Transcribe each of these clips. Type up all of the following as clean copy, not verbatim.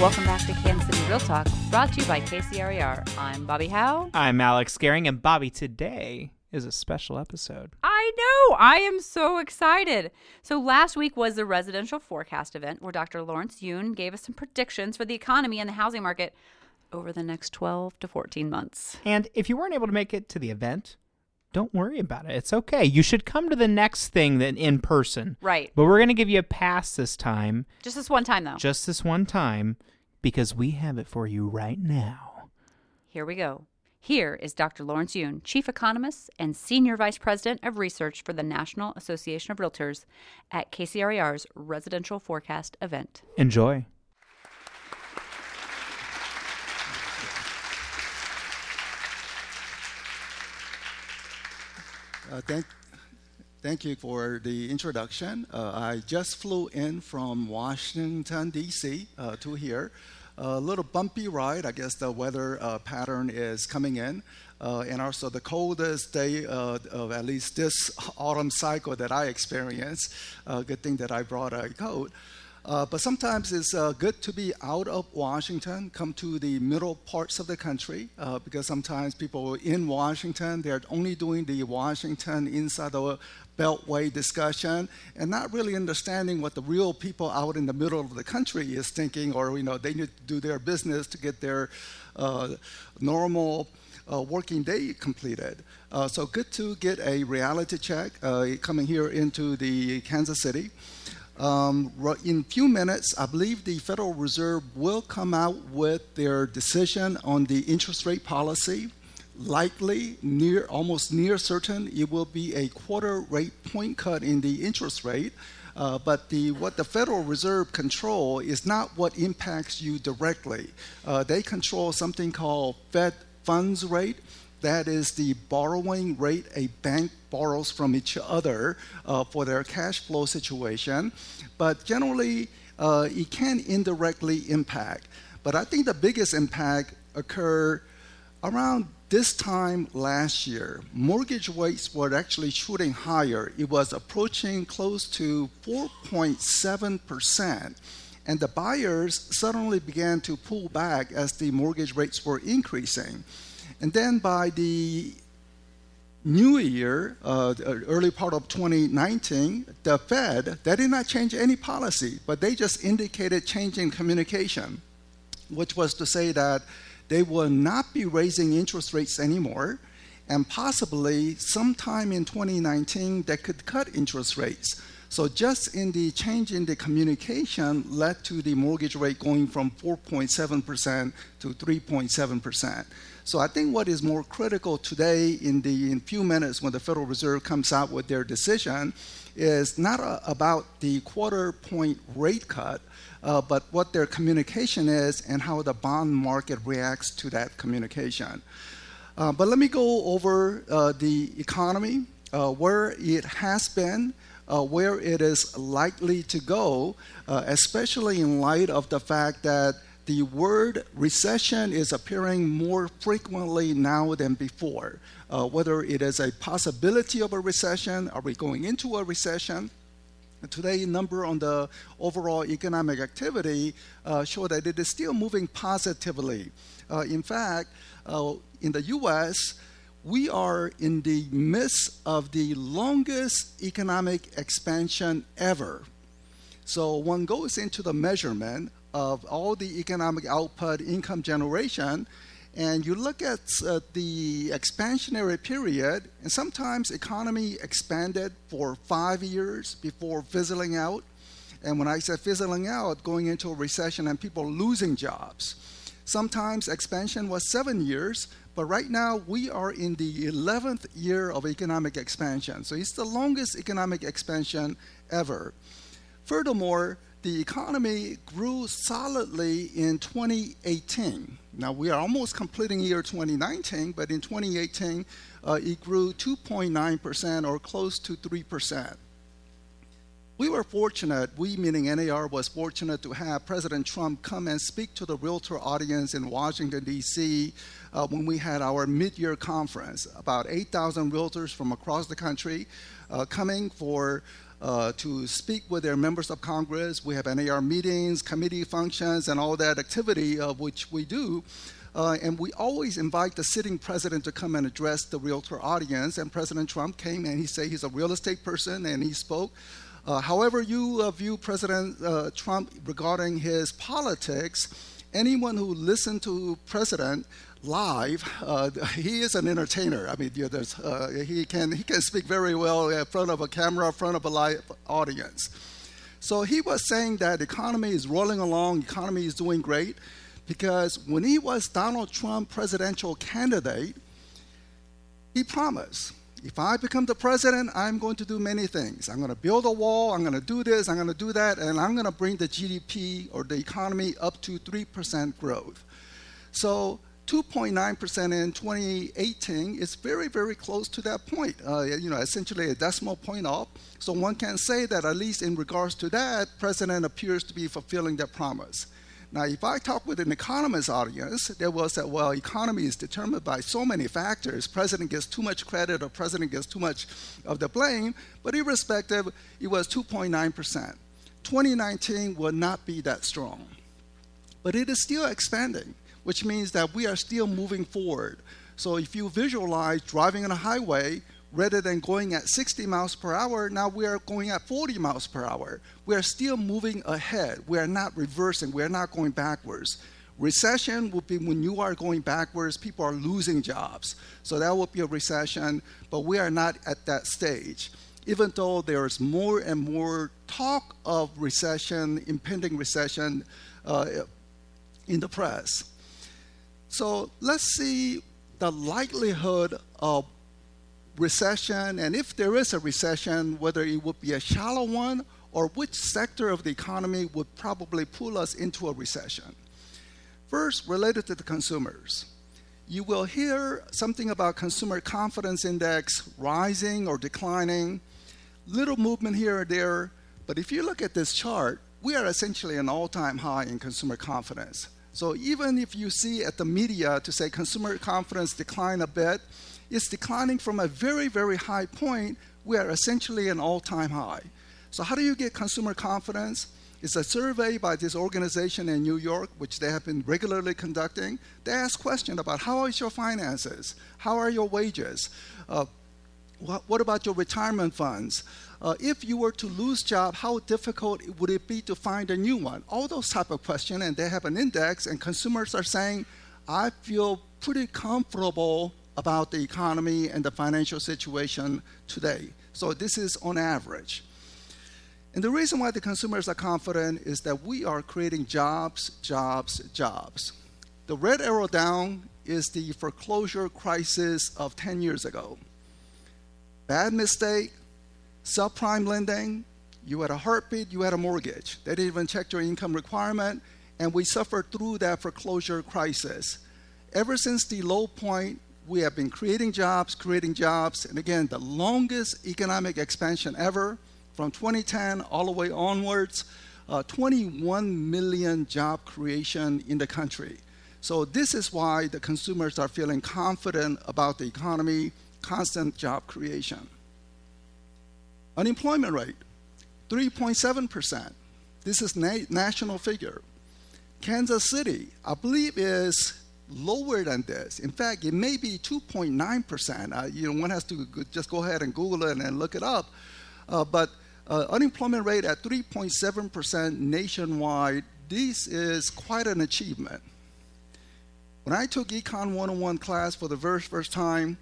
Welcome back to Kansas City Real Talk, brought to you by KCRER. I'm Bobby Howe. I'm Alex Gehring, and Bobby, today is a special episode. I know! I am so excited. So last week was the residential forecast event where Dr. Lawrence Yun gave us some predictions for the economy and the housing market over the next 12 to 14 months. And if you weren't able to make it to the event, don't worry about it. It's okay. You should come to the next thing then in person. Right. But we're going to give you a pass this time. Just this one time, though. Just this one time, because we have it for you right now. Here we go. Here is Dr. Lawrence Yun, Chief Economist and Senior Vice President of Research for the National Association of Realtors at KCRAR's Residential Forecast event. Enjoy. Thank you for the introduction. I just flew in from Washington, D.C. To here. A little bumpy ride. I guess the weather pattern is coming in. And also the coldest day of at least this autumn cycle that I experienced. Good thing that I brought a coat. But sometimes it's good to be out of Washington, come to the middle parts of the country, because sometimes people in Washington, they're only doing the Washington inside the Beltway discussion and not really understanding what the real people out in the middle of the country is thinking, or, you know, they need to do their business to get their normal working day completed. So good to get a reality check coming here into the Kansas City. In few minutes, I believe the Federal Reserve will come out with their decision on the interest rate policy. Likely, almost near certain, it will be a quarter rate point cut in the interest rate. But what the Federal Reserve control is not what impacts you directly. They control something called Fed funds rate. That is the borrowing rate a bank borrows from each other for their cash flow situation. But generally, it can indirectly impact. But I think the biggest impact occurred around this time last year. Mortgage rates were actually shooting higher. It was approaching close to 4.7%. And the buyers suddenly began to pull back as the mortgage rates were increasing. And then by the new year, early part of 2019, the Fed, they did not change any policy, but they just indicated change in communication, which was to say that they will not be raising interest rates anymore, and possibly sometime in 2019, they could cut interest rates. So just in the change in the communication led to the mortgage rate going from 4.7% to 3.7%. So I think what is more critical today in few minutes when the Federal Reserve comes out with their decision is not about the quarter point rate cut, but what their communication is and how the bond market reacts to that communication. But let me go over the economy, where it has been, where it is likely to go, especially in light of the fact that the word recession is appearing more frequently now than before. Whether it is a possibility of a recession, are we going into a recession? Today, number on the overall economic activity show that it is still moving positively. In fact, in the U.S., we are in the midst of the longest economic expansion ever. So one goes into the measurement of all the economic output, income generation, and you look at the expansionary period, and sometimes economy expanded for 5 years before fizzling out. And when I say fizzling out, going into a recession and people losing jobs. Sometimes expansion was 7 years, but right now we are in the 11th year of economic expansion. So it's the longest economic expansion ever. Furthermore, the economy grew solidly in 2018. Now we are almost completing year 2019, but in 2018, it grew 2.9% or close to 3%. We were fortunate, we meaning NAR was fortunate to have President Trump come and speak to the realtor audience in Washington, D.C. When we had our mid-year conference. About 8,000 realtors from across the country coming for to speak with their members of Congress. We have NAR meetings, committee functions, and all that activity which we do. And we always invite the sitting president to come and address the realtor audience. And President Trump came and he said he's a real estate person and he spoke. However you view President Trump regarding his politics, anyone who listened to President live, he is an entertainer. I mean, he can speak very well in front of a camera, in front of a live audience. So he was saying that the economy is rolling along, the economy is doing great, because when he was Donald Trump presidential candidate, he promised, if I become the president, I'm going to do many things. I'm going to build a wall, I'm going to do this, I'm going to do that, and I'm going to bring the GDP or the economy up to 3% growth. So 2.9% in 2018 is very, very close to that point, essentially a decimal point off. So one can say that at least in regards to that, president appears to be fulfilling that promise. Now, if I talk with an economist audience, they will say, well, economy is determined by so many factors. President gets too much credit or president gets too much of the blame, but irrespective, it was 2.9%. 2019 will not be that strong, but it is still expanding, which means that we are still moving forward. So if you visualize driving on a highway, rather than going at 60 miles per hour, now we are going at 40 miles per hour. We are still moving ahead. We are not reversing. We are not going backwards. Recession would be when you are going backwards, people are losing jobs. So that would be a recession, but we are not at that stage. Even though there is more and more talk of recession, impending recession in the press. So let's see the likelihood of recession, and if there is a recession, whether it would be a shallow one or which sector of the economy would probably pull us into a recession. First, related to the consumers. You will hear something about consumer confidence index rising or declining, little movement here or there, but if you look at this chart, we are essentially an all-time high in consumer confidence. So even if you see at the media to say consumer confidence decline a bit, it's declining from a very, very high point. We are essentially an all-time high. So how do you get consumer confidence? It's a survey by this organization in New York, which they have been regularly conducting. They ask questions about how is your finances? How are your wages? What about your retirement funds? If you were to lose job, how difficult would it be to find a new one? All those type of questions, and they have an index, and consumers are saying, I feel pretty comfortable about the economy and the financial situation today. So this is on average. And the reason why the consumers are confident is that we are creating jobs, jobs, jobs. The red arrow down is the foreclosure crisis of 10 years ago. Bad mistake, subprime lending, you had a heartbeat, you had a mortgage. They didn't even check your income requirement, and we suffered through that foreclosure crisis. Ever since the low point, we have been creating jobs, and again, the longest economic expansion ever from 2010 all the way onwards, 21 million job creation in the country. So this is why the consumers are feeling confident about the economy, constant job creation. Unemployment rate, 3.7%. This is national figure. Kansas City, I believe, is lower than this. In fact, it may be 2.9%. One has to just go ahead and Google it and look it up. But unemployment rate at 3.7% nationwide, this is quite an achievement. When I took Econ 101 class for the very first time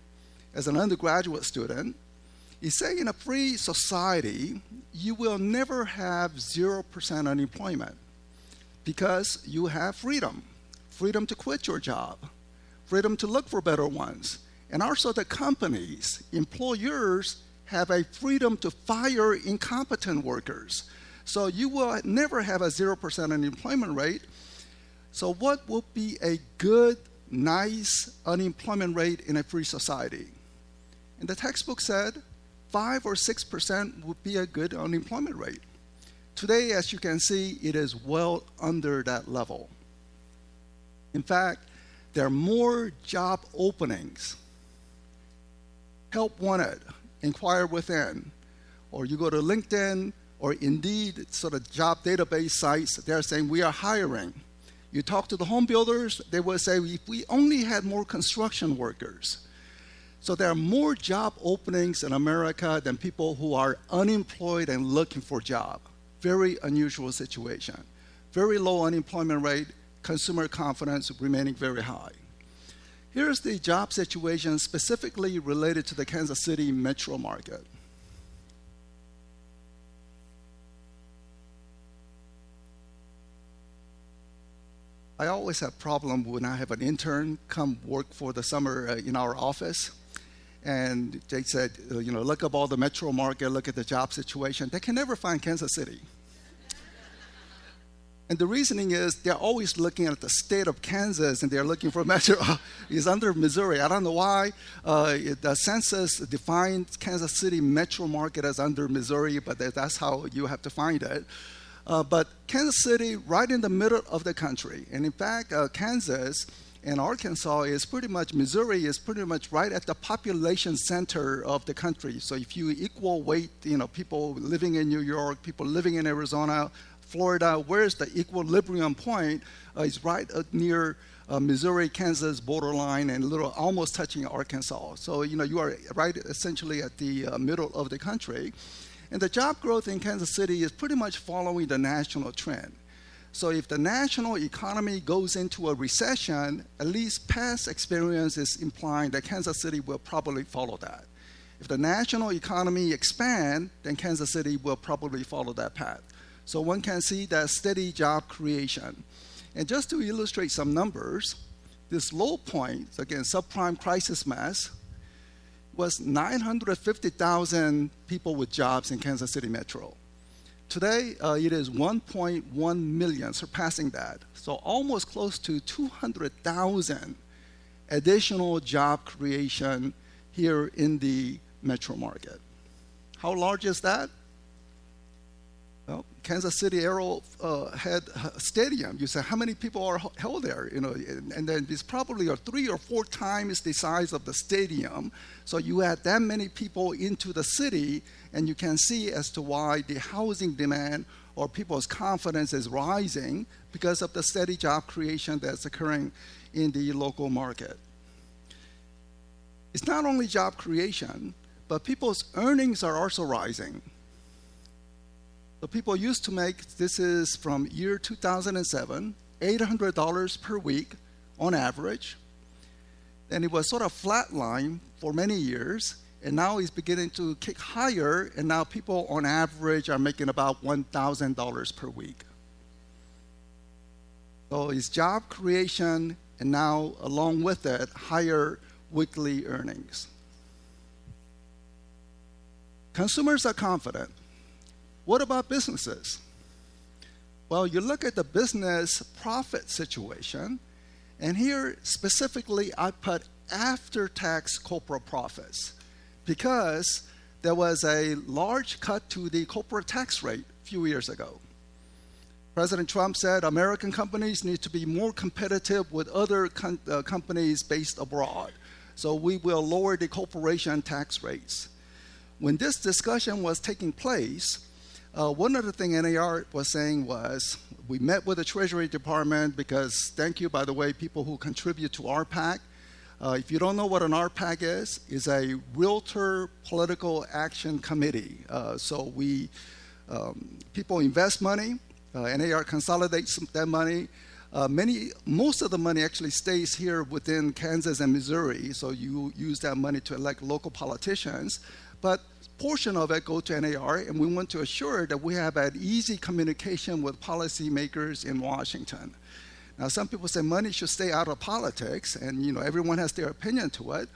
as an undergraduate student, it said in a free society, you will never have 0% unemployment because you have freedom. Freedom to quit your job, freedom to look for better ones. And also the companies, employers, have a freedom to fire incompetent workers. So you will never have a 0% unemployment rate. So what would be a good, nice unemployment rate in a free society? And the textbook said 5 or 6% would be a good unemployment rate. Today, as you can see, it is well under that level. In fact, there are more job openings. Help wanted, inquire within. or you go to LinkedIn or Indeed, sort of job database sites, they're saying we are hiring. You talk to the home builders, they will say, if we only had more construction workers. So there are more job openings in America than people who are unemployed and looking for a job. Very unusual situation. Very low unemployment rate, consumer confidence remaining very high. Here's the job situation specifically related to the Kansas City metro market. I always have a problem when I have an intern come work for the summer in our office. And they said, look up all the metro market, look at the job situation. They can never find Kansas City. And the reasoning is they're always looking at the state of Kansas and they're looking for metro. It's under Missouri. I don't know why. The census defines Kansas City metro market as under Missouri, but that's how you have to find it. But Kansas City, right in the middle of the country. And in fact, Kansas and Arkansas is pretty much, Missouri is pretty much right at the population center of the country. So if you equal weight, people living in New York, people living in Arizona, Florida, where's the equilibrium point? It's right near Missouri, Kansas borderline and almost touching Arkansas. So, you are right essentially at the middle of the country. And the job growth in Kansas City is pretty much following the national trend. So if the national economy goes into a recession, at least past experience is implying that Kansas City will probably follow that. If the national economy expands, then Kansas City will probably follow that path. So one can see that steady job creation. And just to illustrate some numbers, this low point, again, subprime crisis mess, was 950,000 people with jobs in Kansas City Metro. Today, it is 1.1 million, surpassing that. So almost close to 200,000 additional job creation here in the metro market. How large is that? Well, Kansas City Arrowhead Stadium, you say, how many people are held there? And then it's probably 3 or 4 times the size of the stadium. So you add that many people into the city, and you can see as to why the housing demand or people's confidence is rising because of the steady job creation that's occurring in the local market. It's not only job creation, but people's earnings are also rising. The people used to make, this is from year 2007, $800 per week on average. And it was sort of flatline for many years. And now it's beginning to kick higher. And now people on average are making about $1,000 per week. So it's job creation and now along with it, higher weekly earnings. Consumers are confident. What about businesses? Well, you look at the business profit situation, and here specifically I put after-tax corporate profits because there was a large cut to the corporate tax rate a few years ago. President Trump said American companies need to be more competitive with other companies based abroad, so we will lower the corporation tax rates. When this discussion was taking place, one other thing NAR was saying was, we met with the Treasury Department because, thank you, by the way, people who contribute to RPAC. If you don't know what an RPAC is, it's a Realtor Political Action Committee. So people invest money, NAR consolidates that money. Most of the money actually stays here within Kansas and Missouri, so you use that money to elect local politicians. But portion of it go to NAR, and we want to assure that we have an easy communication with policymakers in Washington. Now, some people say money should stay out of politics, and everyone has their opinion to it.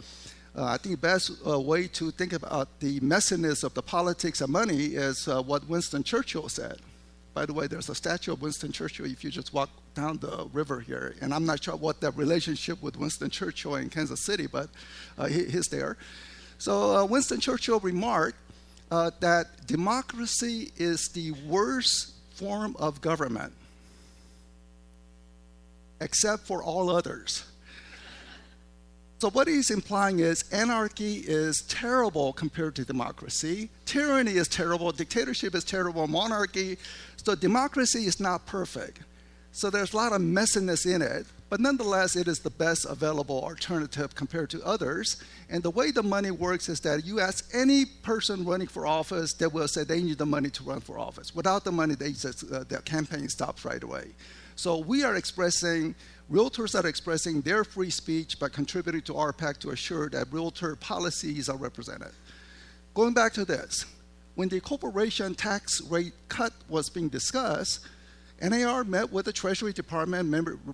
I think the best way to think about the messiness of the politics of money is what Winston Churchill said. By the way, there's a statue of Winston Churchill if you just walk down the river here, and I'm not sure what that relationship with Winston Churchill in Kansas City, but he's there. So Winston Churchill remarked that democracy is the worst form of government, except for all others. So what he's implying is anarchy is terrible compared to democracy. Tyranny is terrible. Dictatorship is terrible. Monarchy. So democracy is not perfect. So there's a lot of messiness in it. But nonetheless, it is the best available alternative compared to others. And the way the money works is that you ask any person running for office, they will say they need the money to run for office. Without the money, they just, their campaign stops right away. So we are expressing, realtors are expressing their free speech by contributing to RPAC to assure that realtor policies are represented. Going back to this, when the corporation tax rate cut was being discussed, NAR met with the Treasury Department,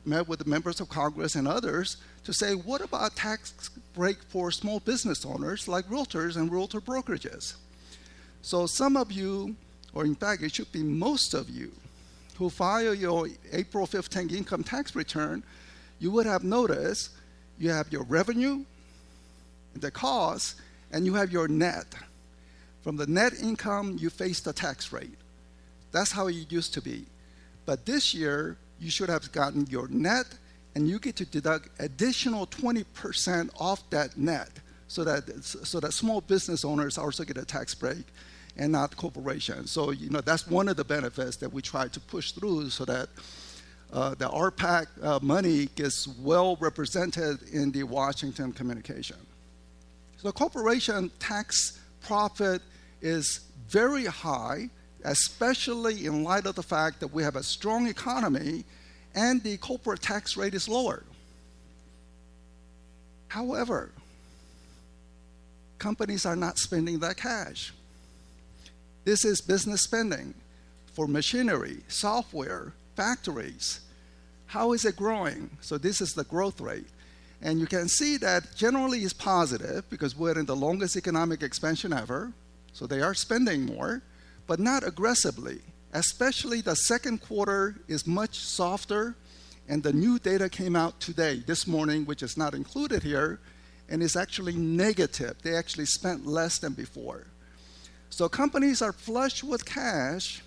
met with the members of Congress and others to say, what about tax break for small business owners like realtors and realtor brokerages? So some of you, or in fact, it should be most of you, who file your April 15 income tax return, you would have noticed you have your revenue, the cost, and you have your net. From the net income, you face the tax rate. That's how it used to be. But this year, you should have gotten your net, and you get to deduct additional 20% off that net so that small business owners also get a tax break and not corporations. So, you know, that's one of the benefits that we try to push through so that the RPAC money gets well represented in the Washington communication. So corporation tax profit is very high, especially in light of the fact that we have a strong economy and the corporate tax rate is lower. However, companies are not spending that cash. This is business spending for machinery, software, factories. How is it growing? So this is the growth rate. And you can see that generally it's positive because we're in the longest economic expansion ever, so they are spending more, but not aggressively. Especially the second quarter is much softer, and the new data came out today, this morning, which is not included here, and is actually negative. They actually spent less than before. So companies are flush with cash,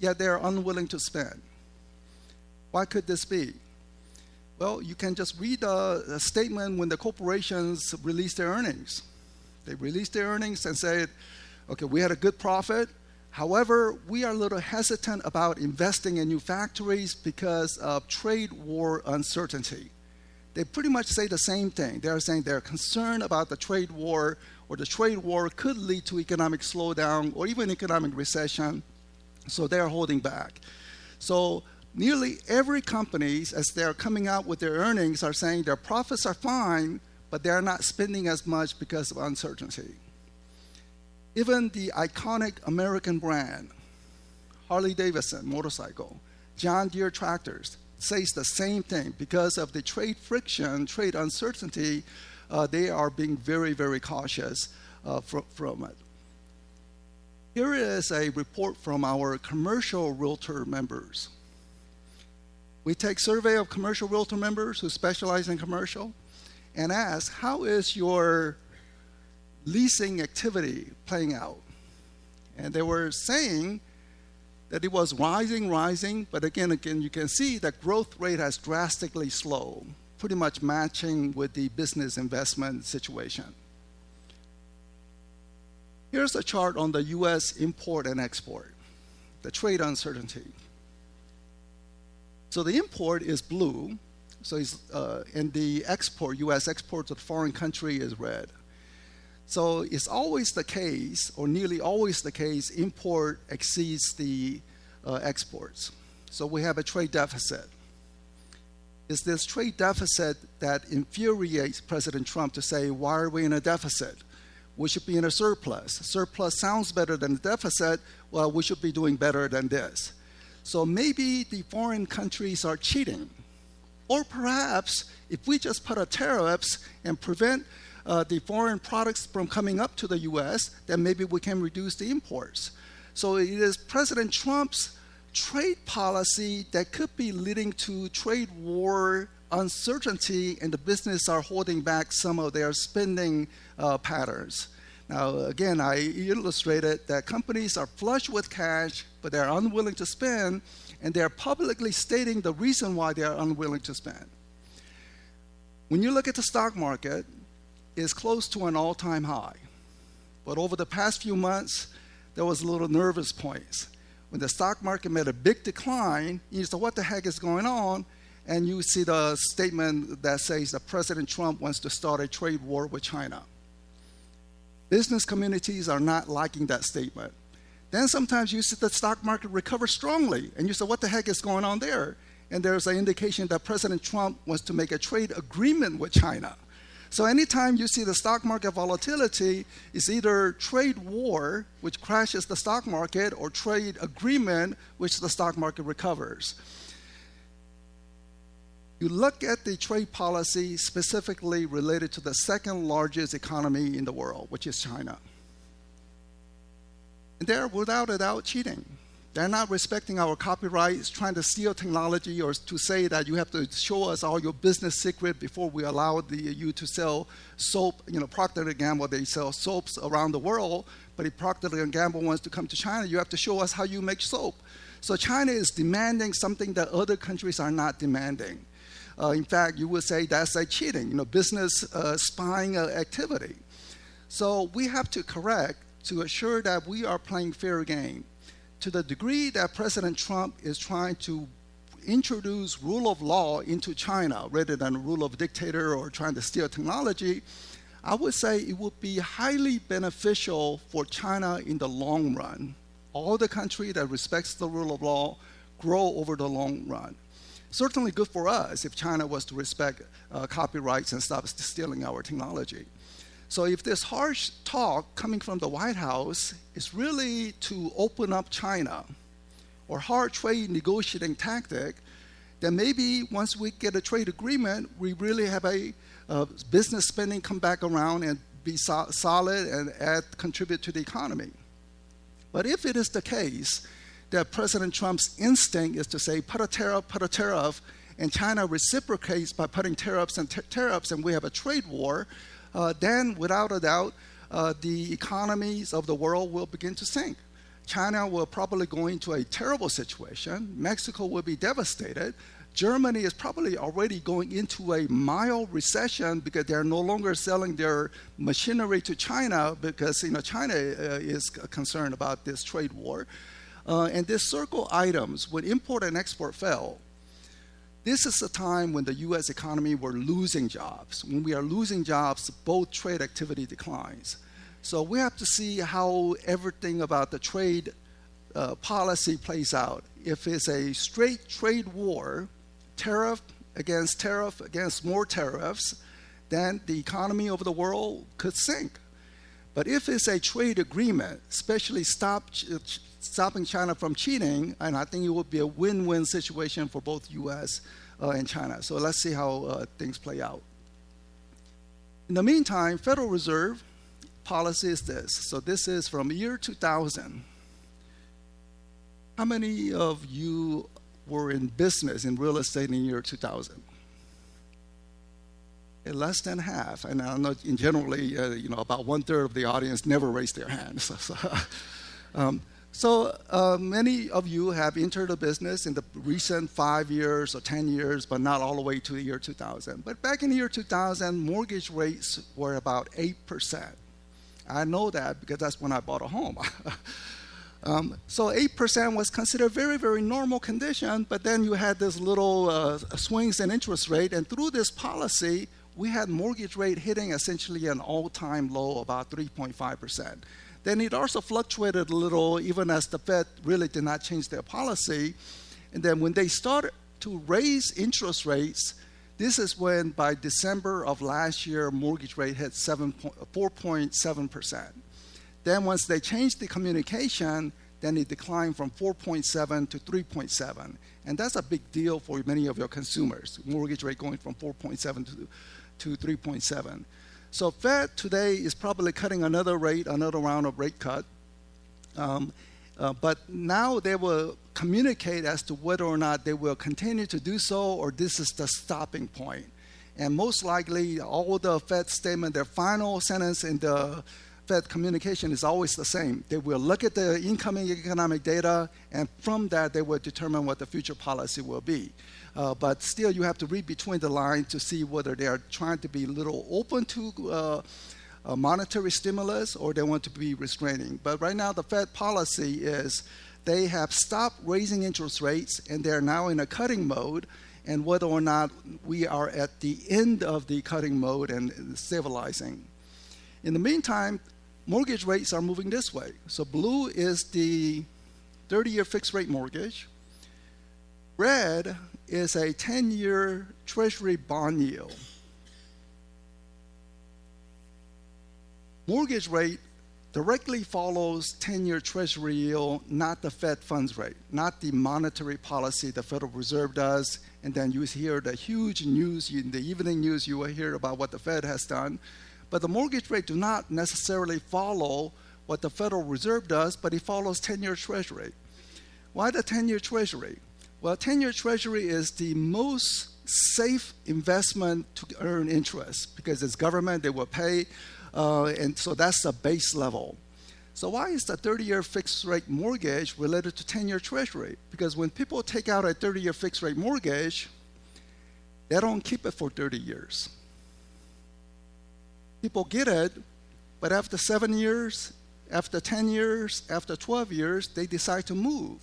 yet they're unwilling to spend. Why could this be? Well, you can just read a statement when the corporations release their earnings. They release their earnings and say, okay, we had a good profit. However, we are a little hesitant about investing in new factories because of trade war uncertainty. They pretty much say the same thing. They are saying they're concerned about the trade war, or the trade war could lead to economic slowdown or even economic recession, so they're holding back. So nearly every company, as they're coming out with their earnings, are saying their profits are fine, but they're not spending as much because of uncertainty. Even the iconic American brand, Harley-Davidson motorcycle, John Deere tractors, says the same thing. Because of the trade friction, trade uncertainty, they are being very, very cautious from it. Here is a report from our commercial realtor members. We take survey of commercial realtor members who specialize in commercial and ask, how is your leasing activity playing out? And they were saying that it was rising, but again, you can see that growth rate has drastically slowed, pretty much matching with the business investment situation. Here's a chart on the US import and export, the trade uncertainty. So the import is blue, so and the export, US export to the foreign country is red. So it's always the case, or nearly always the case, import exceeds the exports. So we have a trade deficit. It's this trade deficit that infuriates President Trump to say, why are we in a deficit? We should be in a surplus. Surplus sounds better than a deficit. Well, we should be doing better than this. So maybe the foreign countries are cheating. Or perhaps if we just put a tariffs and prevent the foreign products from coming up to the US, then maybe we can reduce the imports. So it is President Trump's trade policy that could be leading to trade war uncertainty, and the business are holding back some of their spending patterns. Now, again, I illustrated that companies are flush with cash, but they're unwilling to spend, and they're publicly stating the reason why they're unwilling to spend. When you look at the stock market, it's close to an all-time high. But over the past few months, there was a little nervous points. When the stock market made a big decline, you say, what the heck is going on? And you see the statement that says that President Trump wants to start a trade war with China. Business communities are not liking that statement. Then sometimes you see the stock market recover strongly, and you say, what the heck is going on there? And there's an indication that President Trump wants to make a trade agreement with China. So anytime you see the stock market volatility, it's either trade war, which crashes the stock market, or trade agreement, which the stock market recovers. You look at the trade policy specifically related to the second largest economy in the world, which is China. And they're without a doubt cheating. They're not respecting our copyrights, trying to steal technology, or to say that you have to show us all your business secret before we allow you to sell soap. You know, Procter & Gamble, they sell soaps around the world, but if Procter & Gamble wants to come to China, you have to show us how you make soap. So China is demanding something that other countries are not demanding. In fact, you would say that's like cheating, you know, business spying activity. So we have to correct to assure that we are playing fair game. To the degree that President Trump is trying to introduce rule of law into China rather than rule of dictator or trying to steal technology, I would say it would be highly beneficial for China in the long run. All the country that respects the rule of law grow over the long run. Certainly good for us if China was to respect copyrights and stop stealing our technology. So if this harsh talk coming from the White House is really to open up China or hard trade negotiating tactic, then maybe once we get a trade agreement, we really have a business spending come back around and be solid and contribute to the economy. But if it is the case that President Trump's instinct is to say, put a tariff, and China reciprocates by putting tariffs and tariffs, and we have a trade war, then without a doubt, the economies of the world will begin to sink. China will probably go into a terrible situation. Mexico will be devastated. Germany is probably already going into a mild recession because they're no longer selling their machinery to China because China is concerned about this trade war. And this circle items, when import and export fell, this is the time when the U.S. economy were losing jobs. When we are losing jobs, both trade activity declines. So we have to see how everything about the trade policy plays out. If it's a straight trade war, tariff against more tariffs, then the economy of the world could sink. But if it's a trade agreement, especially stopping China from cheating, and I think it would be a win-win situation for both U.S. And China. So let's see how things play out. In the meantime, Federal Reserve policy is this. So this is from year 2000. How many of you were in business, in real estate in year 2000? Less than half, and I know in generally, about 1/3 of the audience never raised their hands. So many of you have entered a business in the recent 5 years or 10 years, but not all the way to the year 2000. But back in the year 2000, mortgage rates were about 8%. I know that because that's when I bought a home. So 8% was considered very, very normal condition, but then you had this little swings in interest rate, and through this policy, we had mortgage rate hitting essentially an all-time low, about 3.5%. Then it also fluctuated a little, even as the Fed really did not change their policy. And then when they started to raise interest rates, this is when by December of last year, mortgage rate hit 4.7%. Then once they changed the communication, then it declined from 4.7 to 3.7. And that's a big deal for many of your consumers, mortgage rate going from 4.7 to 3.7. So Fed today is probably cutting another round of rate cut. But now they will communicate as to whether or not they will continue to do so, or this is the stopping point. And most likely all the Fed statement, their final sentence in the Fed communication is always the same. They will look at the incoming economic data, and from that, they will determine what the future policy will be. But still, you have to read between the lines to see whether they are trying to be a little open to monetary stimulus or they want to be restraining. But right now, the Fed policy is they have stopped raising interest rates, and they are now in a cutting mode. And whether or not we are at the end of the cutting mode and stabilizing. In the meantime, mortgage rates are moving this way. So blue is the 30-year fixed rate mortgage. Red is a 10-year treasury bond yield. Mortgage rate directly follows 10-year treasury yield, not the Fed funds rate, not the monetary policy the Federal Reserve does. And then you hear the huge news, in the evening news, you will hear about what the Fed has done. But the mortgage rate do not necessarily follow what the Federal Reserve does, but it follows 10-year Treasury. Why the 10-year Treasury? Well, 10-year Treasury is the most safe investment to earn interest because it's government, they will pay, and so that's the base level. So why is the 30-year fixed-rate mortgage related to 10-year Treasury? Because when people take out a 30-year fixed-rate mortgage, they don't keep it for 30 years. People get it, but after 7 years, after 10 years, after 12 years, they decide to move.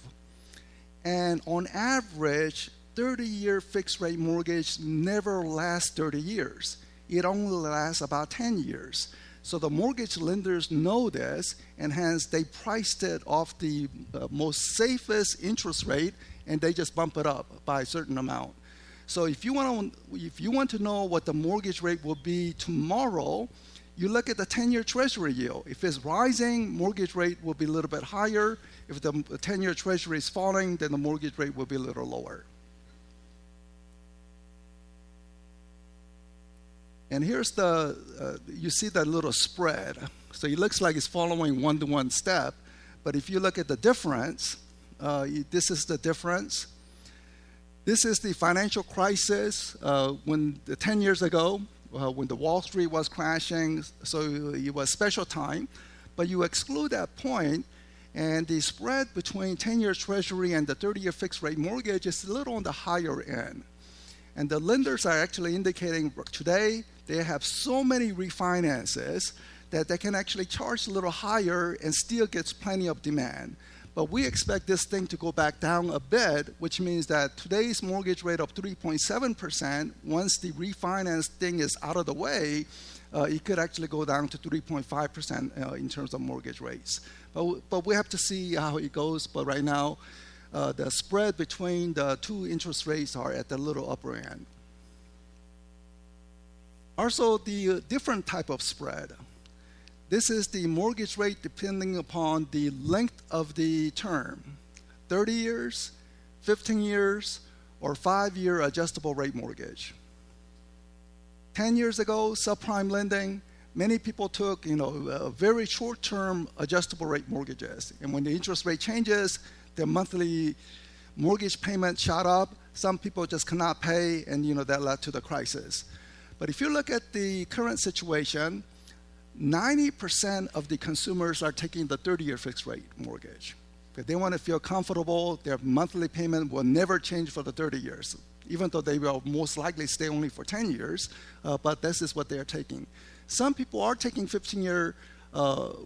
And on average, 30-year fixed-rate mortgage never lasts 30 years. It only lasts about 10 years. So the mortgage lenders know this, and hence they priced it off the most safest interest rate, and they just bump it up by a certain amount. So if you want to know what the mortgage rate will be tomorrow, you look at the 10-year treasury yield. If it's rising, mortgage rate will be a little bit higher. If the 10-year treasury is falling, then the mortgage rate will be a little lower. And here's the, you see that little spread. So it looks like it's following one-to-one step. But if you look at the difference, this is the difference. This is the financial crisis when 10 years ago, when the Wall Street was crashing. So it was special time. But you exclude that point, and the spread between 10-year treasury and the 30-year fixed-rate mortgage is a little on the higher end. And the lenders are actually indicating today they have so many refinances that they can actually charge a little higher and still gets plenty of demand. But we expect this thing to go back down a bit, which means that today's mortgage rate of 3.7%, once the refinance thing is out of the way, it could actually go down to 3.5% in terms of mortgage rates. But we have to see how it goes. But right now, the spread between the two interest rates are at the little upper end. Also, the different type of spread. This is the mortgage rate depending upon the length of the term, 30 years, 15 years, or 5-year adjustable rate mortgage. 10 years ago, subprime lending, many people took, very short-term adjustable rate mortgages. And when the interest rate changes, their monthly mortgage payment shot up. Some people just cannot pay, and that led to the crisis. But if you look at the current situation, 90% of the consumers are taking the 30-year fixed rate mortgage. If they want to feel comfortable, their monthly payment will never change for the 30 years, even though they will most likely stay only for 10 years, but this is what they are taking. Some people are taking 15-year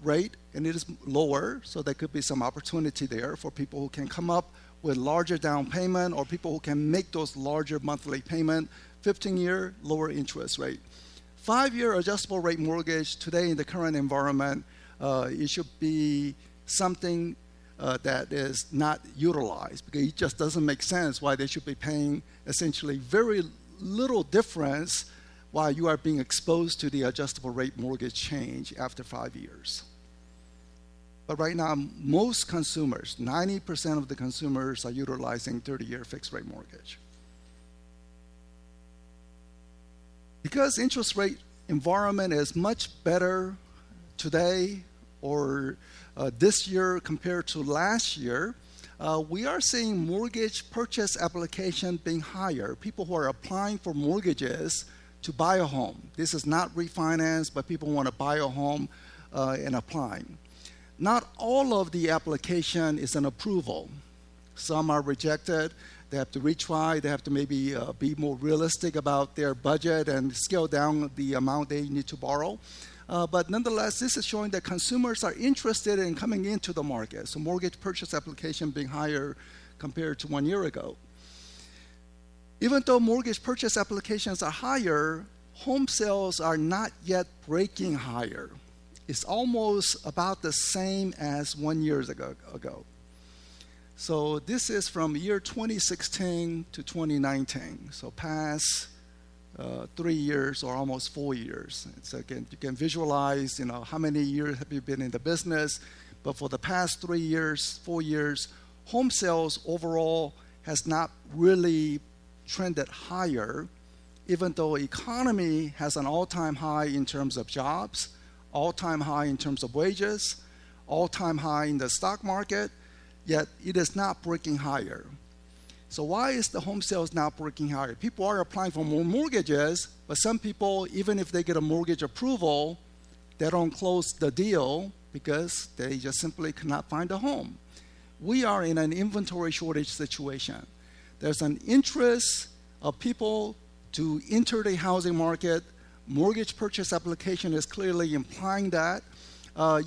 rate, and it is lower, so there could be some opportunity there for people who can come up with larger down payment or people who can make those larger monthly payment. 15-year, lower interest rate. 5-year adjustable rate mortgage today in the current environment, it should be something that is not utilized because it just doesn't make sense why they should be paying essentially very little difference while you are being exposed to the adjustable rate mortgage change after 5 years. But right now, most consumers, 90% of the consumers are utilizing 30-year fixed rate mortgage. Because interest rate environment is much better today or this year compared to last year, we are seeing mortgage purchase application being higher. People who are applying for mortgages to buy a home. This is not refinance, but people want to buy a home. and applying. Not all of the application is an approval. Some are rejected. They have to retry. They have to maybe be more realistic about their budget and scale down the amount they need to borrow. But nonetheless, this is showing that consumers are interested in coming into the market. So mortgage purchase application being higher compared to 1 year ago. Even though mortgage purchase applications are higher, home sales are not yet breaking higher. It's almost about the same as 1 year ago. So this is from year 2016 to 2019, so past 3 years or almost 4 years. So again, you can visualize, how many years have you been in the business, but for the past 3 years, 4 years, home sales overall has not really trended higher, even though the economy has an all-time high in terms of jobs, all-time high in terms of wages, all-time high in the stock market, yet it is not breaking higher. So why is the home sales not breaking higher? People are applying for more mortgages, but some people, even if they get a mortgage approval, they don't close the deal because they just simply cannot find a home. We are in an inventory shortage situation. There's an interest of people to enter the housing market. Mortgage purchase application is clearly implying that.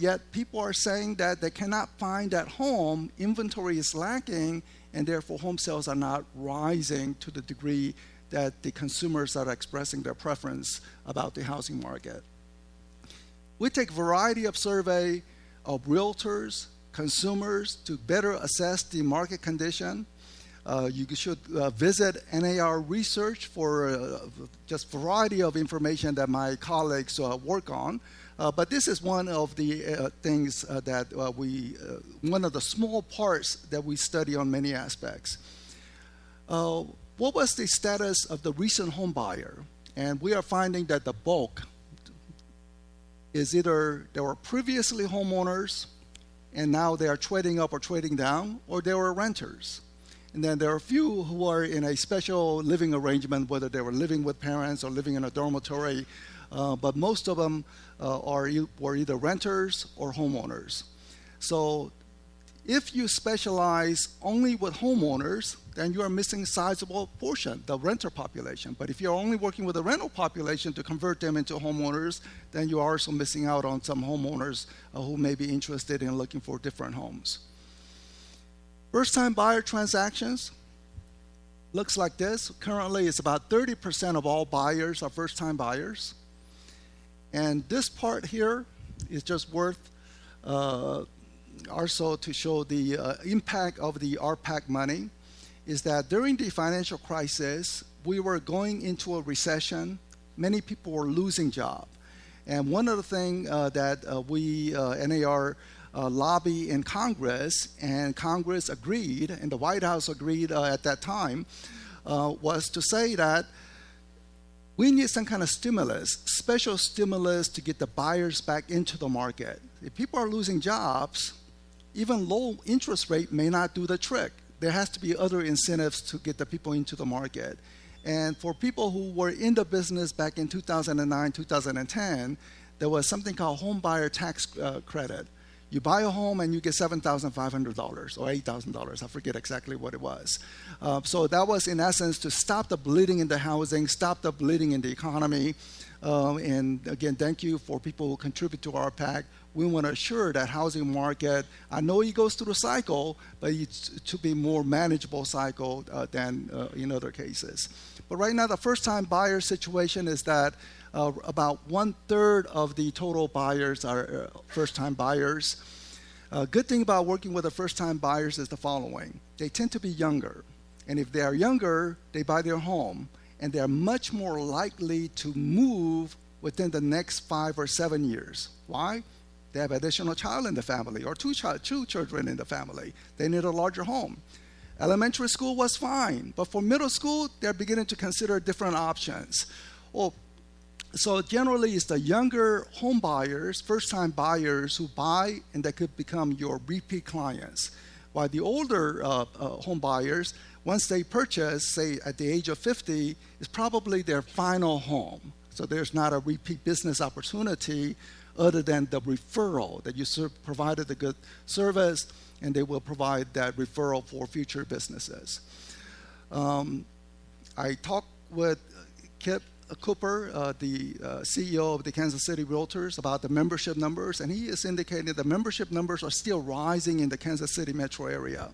Yet people are saying that they cannot find that home, inventory is lacking, and therefore home sales are not rising to the degree that the consumers are expressing their preference about the housing market. We take a variety of surveys of realtors, consumers to better assess the market condition. You should visit NAR Research for just variety of information that my colleagues work on. But this is one of the things that one of the small parts that we study on many aspects. What was the status of the recent home buyer? And we are finding that the bulk is either there were previously homeowners and now they are trading up or trading down, or they were renters. And then there are a few who are in a special living arrangement, whether they were living with parents or living in a dormitory, but most of them were either renters or homeowners. So if you specialize only with homeowners, then you are missing a sizable portion, the renter population. But if you're only working with the rental population to convert them into homeowners, then you are also missing out on some homeowners who may be interested in looking for different homes. First-time buyer transactions looks like this. Currently, it's about 30% of all buyers are first-time buyers. And this part here is just worth also to show the impact of the RPAC money, is that during the financial crisis, we were going into a recession. Many people were losing jobs. And one of the things that we, NAR, lobby in Congress, and Congress agreed, and the White House agreed at that time, was to say that we need some kind of stimulus, special stimulus to get the buyers back into the market. If people are losing jobs, even low interest rate may not do the trick. There has to be other incentives to get the people into the market. And for people who were in the business back in 2009, 2010, there was something called home buyer tax credit. You buy a home and you get $7,500 or $8,000. I forget exactly what it was. So that was, in essence, to stop the bleeding in the housing, stop the bleeding in the economy. And again, thank you for people who contribute to RPAC. We want to assure that housing market, I know it goes through a cycle, but it's to be more manageable cycle than in other cases. But right now, the first-time buyer situation is that about one-third of the total buyers are first-time buyers. A good thing about working with the first-time buyers is the following. They tend to be younger. And if they are younger, they buy their home. And they are much more likely to move within the next 5 or 7 years. Why? They have an additional child in the family or two children in the family. They need a larger home. Elementary school was fine. But for middle school, they're beginning to consider different options. So generally, it's the younger home buyers, first-time buyers who buy and that could become your repeat clients. While the older home buyers, once they purchase, say at the age of 50, is probably their final home. So there's not a repeat business opportunity other than the referral that you provided a good service, and they will provide that referral for future businesses. I talked with Kip Cooper, the CEO of the Kansas City Realtors, about the membership numbers, and he is indicating the membership numbers are still rising in the Kansas City metro area.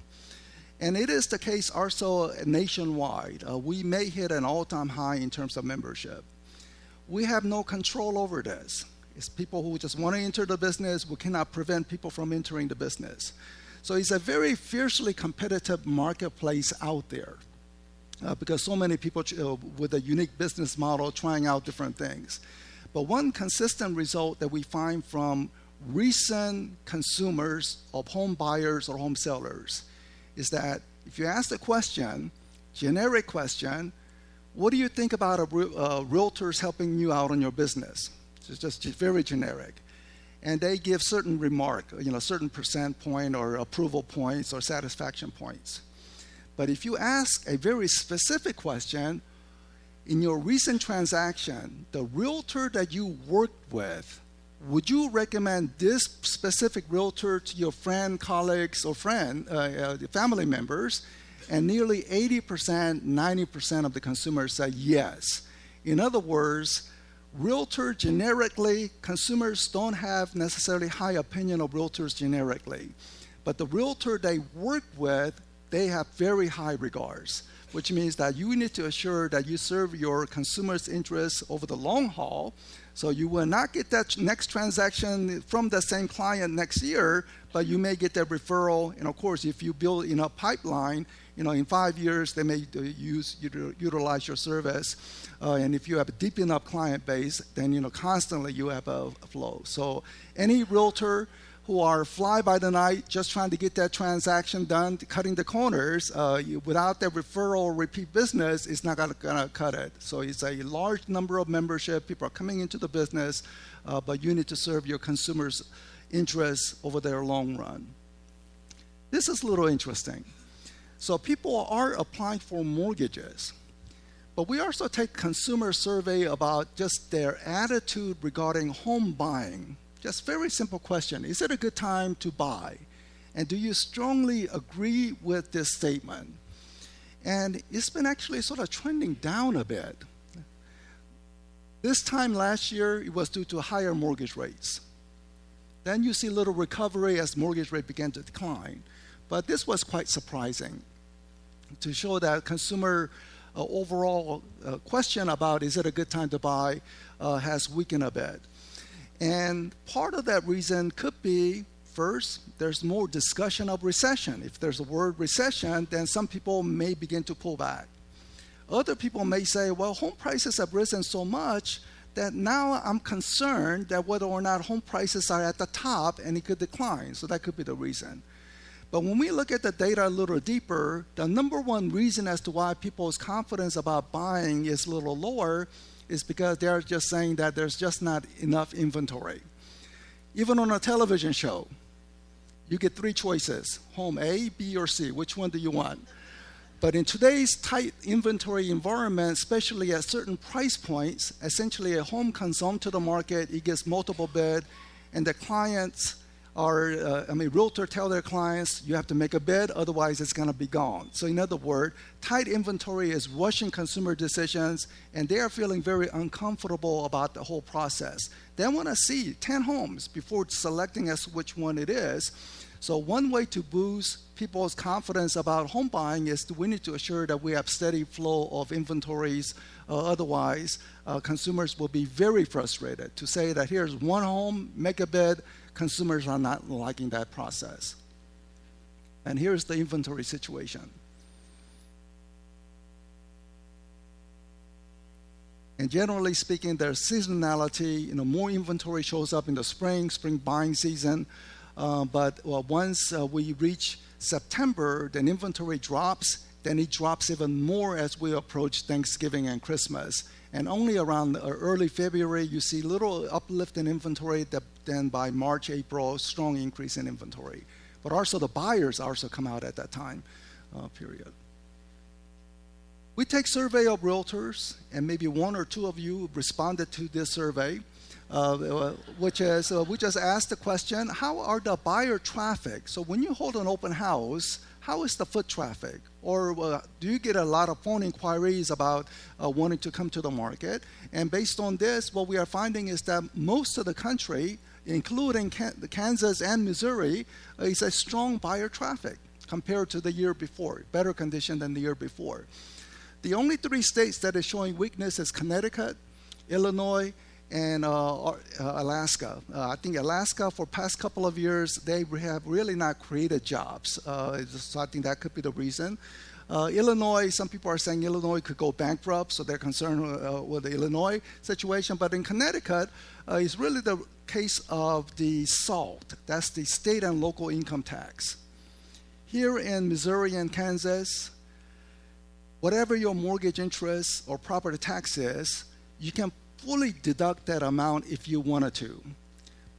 And it is the case also nationwide. We may hit an all-time high in terms of membership. We have no control over this. It's people who just want to enter the business. We cannot prevent people from entering the business. So it's a very fiercely competitive marketplace out there because so many people with a unique business model trying out different things. But one consistent result that we find from recent consumers of home buyers or home sellers is that if you ask the question, generic question, what do you think about realtors helping you out on your business? It's just very generic. And they give certain remark, certain percent point or approval points or satisfaction points. But if you ask a very specific question, in your recent transaction, the realtor that you worked with, would you recommend this specific realtor to your friend, colleagues, or family members? And nearly 80%, 90% of the consumers say yes. In other words, realtor generically, consumers don't have necessarily high opinion of realtors generically. But the realtor they work with, they have very high regards, which means that you need to assure that you serve your consumers' interests over the long haul. So you will not get that next transaction from the same client next year, but you may get that referral. And of course, if you build in a pipeline, in 5 years, they may utilize your service. And if you have a deep enough client base, then constantly you have a flow. So any realtor who are fly by the night, just trying to get that transaction done, cutting the corners, without that referral or repeat business, it's not gonna cut it. So it's a large number of membership, people are coming into the business, but you need to serve your consumers' interests over their long run. This is a little interesting. So people are applying for mortgages, but we also take consumer survey about just their attitude regarding home buying. Just very simple question. Is it a good time to buy? And do you strongly agree with this statement? And it's been actually sort of trending down a bit. This time last year, it was due to higher mortgage rates. Then you see a little recovery as mortgage rate began to decline. But this was quite surprising to show that consumer overall question about is it a good time to buy has weakened a bit. And part of that reason could be, first, there's more discussion of recession. If there's a word recession, then some people may begin to pull back. Other people may say, well, home prices have risen so much that now I'm concerned that whether or not home prices are at the top and it could decline. So that could be the reason. But when we look at the data a little deeper, the number one reason as to why people's confidence about buying is a little lower is because they're just saying that there's just not enough inventory. Even on a television show, you get three choices, home A, B, or C. Which one do you want? But in today's tight inventory environment, especially at certain price points, essentially a home comes onto the market, it gets multiple bid, and the clients are, realtor tell their clients, you have to make a bid, otherwise it's gonna be gone. So in other words, tight inventory is rushing consumer decisions, and they are feeling very uncomfortable about the whole process. They wanna see 10 homes before selecting as which one it is. So one way to boost people's confidence about home buying is we need to assure that we have steady flow of inventories. Otherwise, consumers will be very frustrated. To say that here's one home, make a bid, consumers are not liking that process. And here's the inventory situation. And generally speaking, there's seasonality. More inventory shows up in the spring buying season. But once we reach September, then inventory drops. Then it drops even more as we approach Thanksgiving and Christmas. And only around early February, you see little uplift in inventory. Then by March, April, strong increase in inventory. But also the buyers also come out at that time period. We take survey of realtors, and maybe one or two of you responded to this survey. which is we just asked the question, how are the buyer traffic? So when you hold an open house, how is the foot traffic? Or do you get a lot of phone inquiries about wanting to come to the market? And based on this, what we are finding is that most of the country, including Kansas and Missouri, is a strong buyer traffic compared to the year before, better condition than the year before. The only three states that is showing weakness is Connecticut, Illinois, and Alaska. I think Alaska, for past couple of years, they have really not created jobs. So I think that could be the reason. Illinois, some people are saying Illinois could go bankrupt, so they're concerned with the Illinois situation. But in Connecticut, it's really the case of the SALT. That's the state and local income tax. Here in Missouri and Kansas, whatever your mortgage interest or property tax is, you can fully deduct that amount if you wanted to.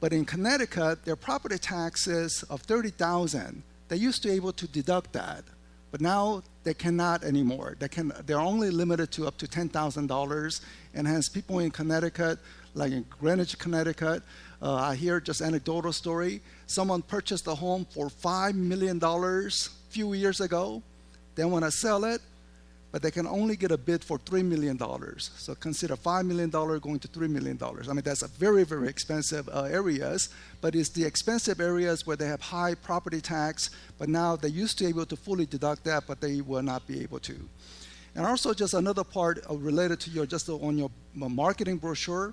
But in Connecticut, their property taxes of $30,000, they used to be able to deduct that, but now they cannot anymore. They're only limited to up to $10,000, and hence people in Connecticut, like in Greenwich, Connecticut, I hear just anecdotal story, someone purchased a home for $5 million a few years ago, they want to sell it, but they can only get a bid for $3 million. So consider $5 million going to $3 million. I mean, that's a very, very expensive areas, but it's the expensive areas where they have high property tax, but now they used to be able to fully deduct that, but they will not be able to. And also just another part related to your, just on your marketing brochure,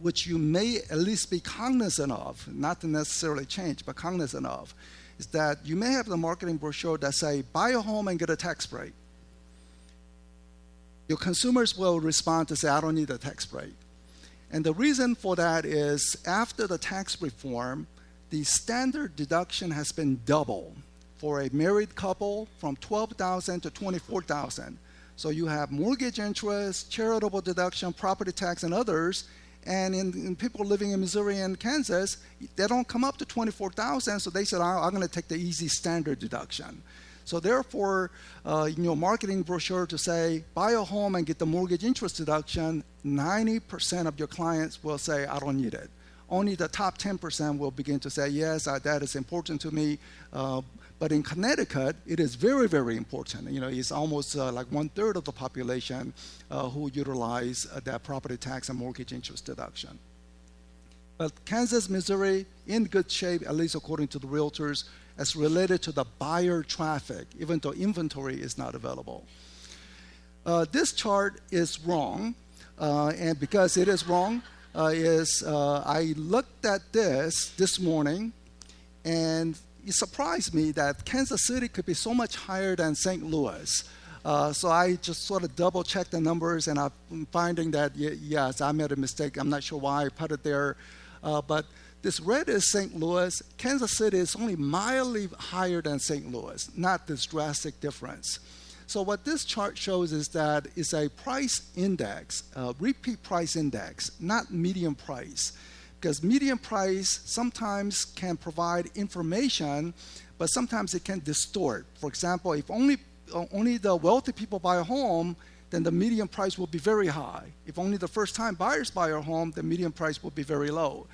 which you may at least be cognizant of, not to necessarily change, but cognizant of, is that you may have the marketing brochure that say, buy a home and get a tax break. Your consumers will respond to say, I don't need a tax break. And the reason for that is after the tax reform, the standard deduction has been doubled for a married couple from $12,000 to $24,000. So you have mortgage interest, charitable deduction, property tax, and others. And in people living in Missouri and Kansas, they don't come up to $24,000, so they said, I'm going to take the easy standard deduction. So therefore, in your marketing brochure to say, buy a home and get the mortgage interest deduction, 90% of your clients will say, I don't need it. Only the top 10% will begin to say, yes, that is important to me. But in Connecticut, it is very, very important. You know, it's almost like one-third of the population who utilize that property tax and mortgage interest deduction. But Kansas, Missouri, in good shape, at least according to the realtors, as related to the buyer traffic, even though inventory is not available. This chart is wrong, and because it is wrong, I looked at this morning, and it surprised me that Kansas City could be so much higher than St. Louis. So I just sort of double-checked the numbers, and I'm finding that, yes, I made a mistake. I'm not sure why I put it there, but this red is St. Louis. Kansas City is only mildly higher than St. Louis, not this drastic difference. So what this chart shows is that it's a price index, repeat price index, not median price. Because median price sometimes can provide information, but sometimes it can distort. For example, if only the wealthy people buy a home, then the median price will be very high. If only the first-time buyers buy a home, the median price will be very low.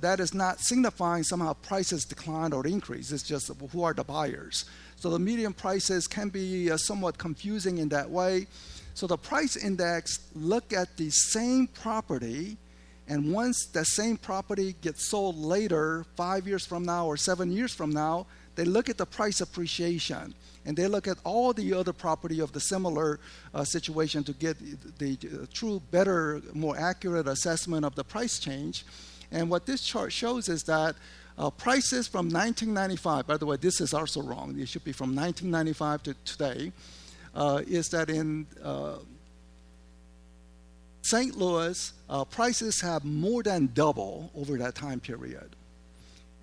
That is not signifying somehow prices decline or increase. It's just who are the buyers. So the median prices can be somewhat confusing in that way. So the price index look at the same property, and once that same property gets sold later, 5 years from now or 7 years from now, they look at the price appreciation, and they look at all the other property of the similar situation to get the true, better, more accurate assessment of the price change. And what this chart shows is that prices from 1995, by the way, this is also wrong. It should be from 1995 to today, is that in St. Louis, prices have more than doubled over that time period.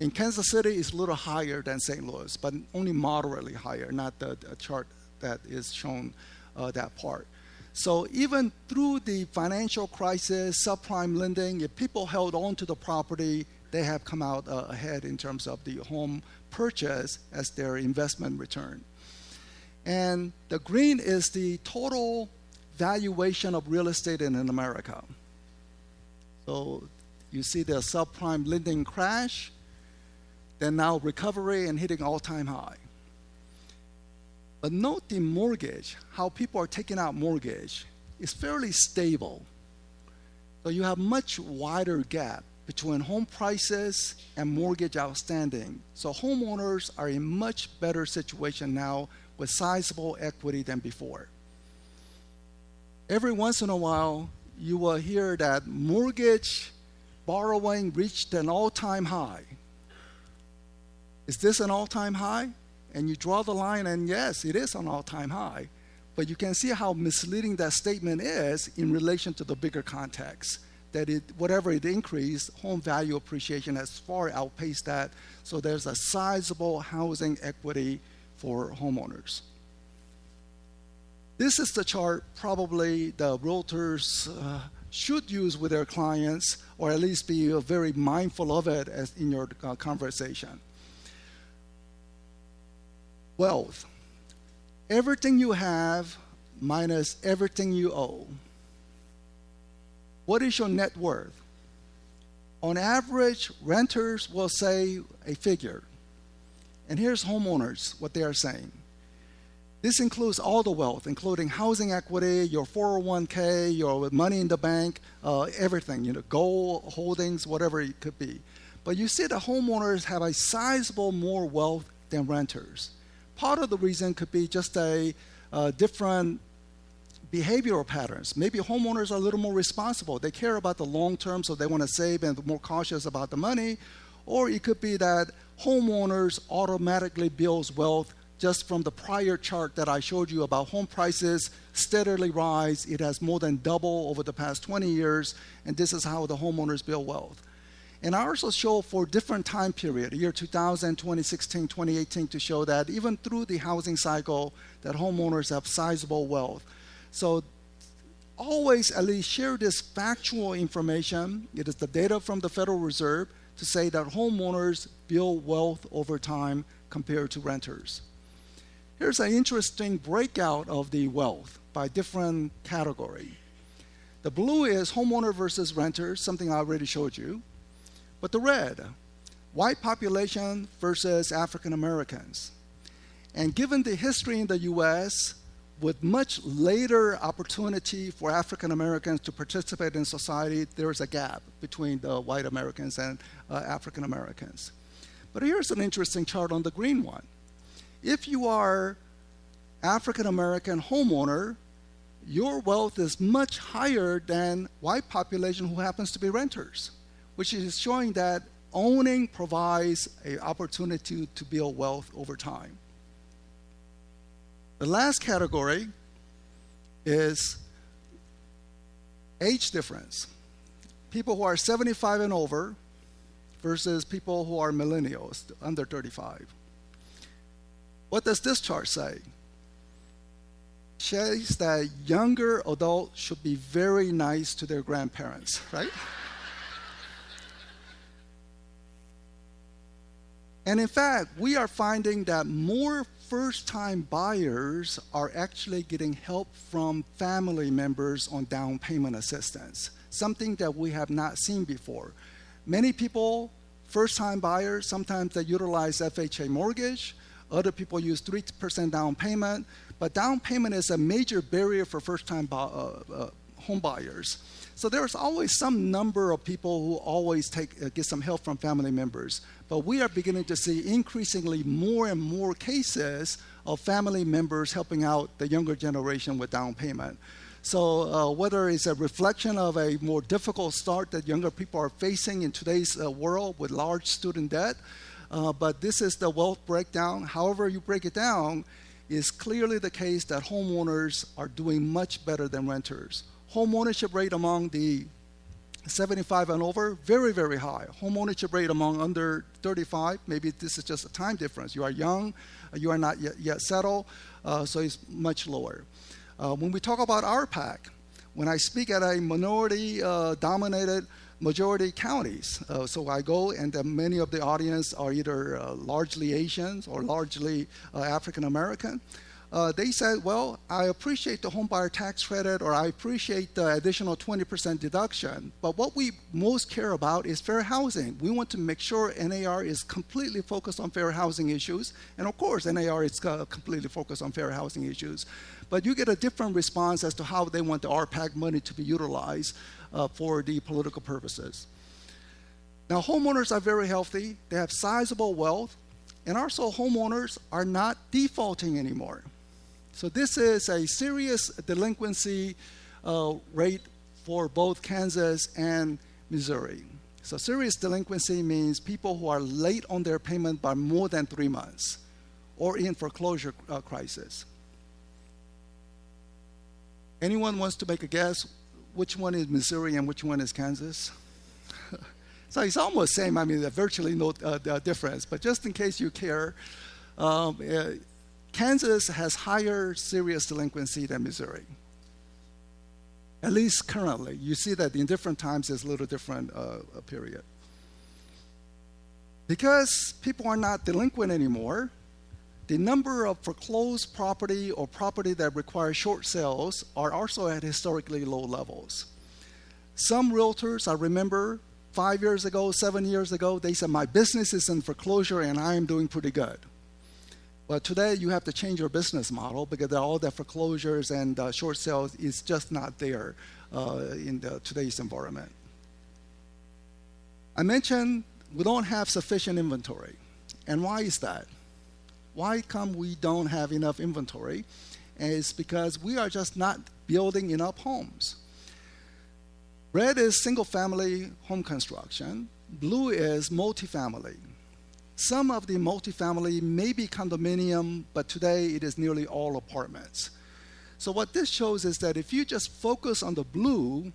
In Kansas City, it's a little higher than St. Louis, but only moderately higher, not the chart that is shown that part. So even through the financial crisis, subprime lending, if people held on to the property, they have come out ahead in terms of the home purchase as their investment return. And the green is the total valuation of real estate in America. So You see the subprime lending crash, then now recovery and hitting all-time high. But note the mortgage, how people are taking out mortgage, is fairly stable. So you have much wider gap between home prices and mortgage outstanding. So homeowners are in much better situation now with sizable equity than before. Every once in a while, you will hear that mortgage borrowing reached an all-time high. Is this an all-time high? And you draw the line, and yes, it is an all-time high. But you can see how misleading that statement is in relation to the bigger context, that whatever it increased, home value appreciation has far outpaced that. So there's a sizable housing equity for homeowners. This is the chart probably the realtors should use with their clients, or at least be very mindful of it as in your conversation. Wealth, everything you have minus everything you owe. What is your net worth? On average, renters will say a figure. And here's homeowners, what they are saying. This includes all the wealth, including housing equity, your 401k, your money in the bank, everything, gold, holdings, whatever it could be. But you see the homeowners have a sizable more wealth than renters. Part of the reason could be just a different behavioral patterns. Maybe homeowners are a little more responsible. They care about the long term, so they want to save and more cautious about the money. Or it could be that homeowners automatically builds wealth just from the prior chart that I showed you about home prices steadily rise. It has more than doubled over the past 20 years, and this is how the homeowners build wealth. And I also show for different time period, year 2000, 2016, 2018, to show that even through the housing cycle, that homeowners have sizable wealth. So always at least share this factual information. It is the data from the Federal Reserve to say that homeowners build wealth over time compared to renters. Here's an interesting breakout of the wealth by different category. The blue is homeowner versus renter, something I already showed you. But the red, white population versus African Americans. And given the history in the US, with much later opportunity for African Americans to participate in society, there is a gap between the white Americans and African Americans. But here's an interesting chart on the green one. If you are African American homeowner, your wealth is much higher than white population who happens to be renters, which is showing that owning provides an opportunity to build wealth over time. The last category is age difference. People who are 75 and over versus people who are millennials, under 35. What does this chart say? It says that younger adults should be very nice to their grandparents, right? And in fact, we are finding that more first-time buyers are actually getting help from family members on down payment assistance, something that we have not seen before. Many people, first-time buyers, sometimes they utilize FHA mortgage. Other people use 3% down payment. But down payment is a major barrier for first-time home buyers. So there's always some number of people who always get some help from family members. But we are beginning to see increasingly more and more cases of family members helping out the younger generation with down payment. So whether it's a reflection of a more difficult start that younger people are facing in today's world with large student debt, but this is the wealth breakdown. However you break it down, it's clearly the case that homeowners are doing much better than renters. Homeownership rate among the 75 and over, very, very high. Homeownership rate among under 35, maybe this is just a time difference. You are young, you are not yet settled, so it's much lower. When we talk about RPAC, when I speak at a minority-dominated majority counties, so I go and many of the audience are either largely Asians or largely African American. They said, well, I appreciate the home buyer tax credit, or I appreciate the additional 20% deduction, but what we most care about is fair housing. We want to make sure NAR is completely focused on fair housing issues, and of course NAR is completely focused on fair housing issues. But you get a different response as to how they want the RPAC money to be utilized for the political purposes. Now, homeowners are very healthy, they have sizable wealth, and also homeowners are not defaulting anymore. So this is a serious delinquency rate for both Kansas and Missouri. So serious delinquency means people who are late on their payment by more than 3 months or in foreclosure crisis. Anyone wants to make a guess which one is Missouri and which one is Kansas? So it's almost the same. I mean, there's virtually no difference. But just in case you care, Kansas has higher serious delinquency than Missouri, at least currently. You see that in different times, there's a little different period. Because people are not delinquent anymore, the number of foreclosed property or property that require short sales are also at historically low levels. Some realtors, I remember, 5 years ago, 7 years ago, they said, my business is in foreclosure and I am doing pretty good. But today you have to change your business model because all the foreclosures and short sales is just not there in today's environment. I mentioned we don't have sufficient inventory. And why is that? Why come we don't have enough inventory? And it's because we are just not building enough homes. Red is single-family home construction. Blue is multifamily. Some of the multifamily may be condominium, but today it is nearly all apartments. So what this shows is that if you just focus on the blue,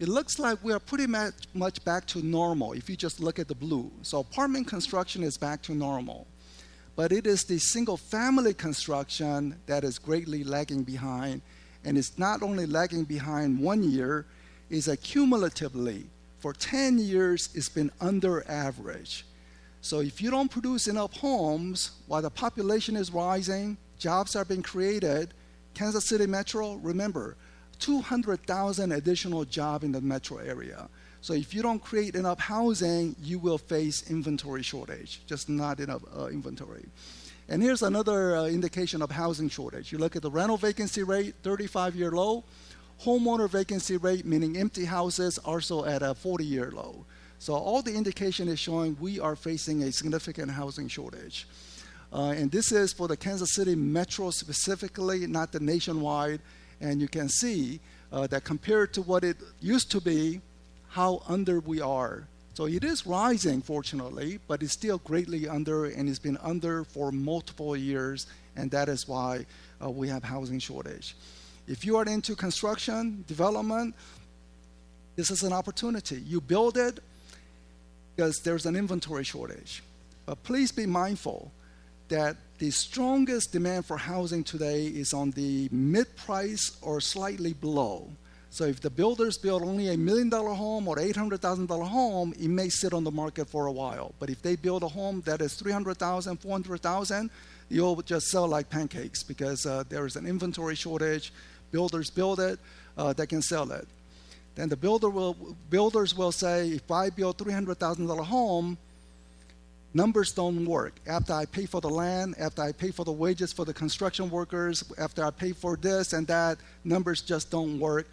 it looks like we are pretty much back to normal if you just look at the blue. So apartment construction is back to normal. But it is the single-family construction that is greatly lagging behind. And it's not only lagging behind 1 year, is accumulatively, for 10 years, it's been under average. So if you don't produce enough homes, while the population is rising, jobs are being created, Kansas City Metro, remember, 200,000 additional jobs in the metro area. So if you don't create enough housing, you will face inventory shortage, just not enough inventory. And here's another indication of housing shortage. You look at the rental vacancy rate, 35-year low. Homeowner vacancy rate, meaning empty houses, also at a 40-year low. So all the indication is showing we are facing a significant housing shortage. And this is for the Kansas City Metro specifically, not the nationwide. And you can see that compared to what it used to be, how under we are. So it is rising, fortunately, but it's still greatly under, and it's been under for multiple years. And that is why we have housing shortage. If you are into construction, development, this is an opportunity. You build it because there's an inventory shortage. But please be mindful that the strongest demand for housing today is on the mid-price or slightly below. So if the builders build only $1 million home or $800,000 home, it may sit on the market for a while. But if they build a home that is $300,000, $400,000, you'll just sell like pancakes because there is an inventory shortage. Builders build it, they can sell it. Then the builders will say, if I build $300,000 home, numbers don't work. After I pay for the land, after I pay for the wages for the construction workers, after I pay for this and that, numbers just don't work.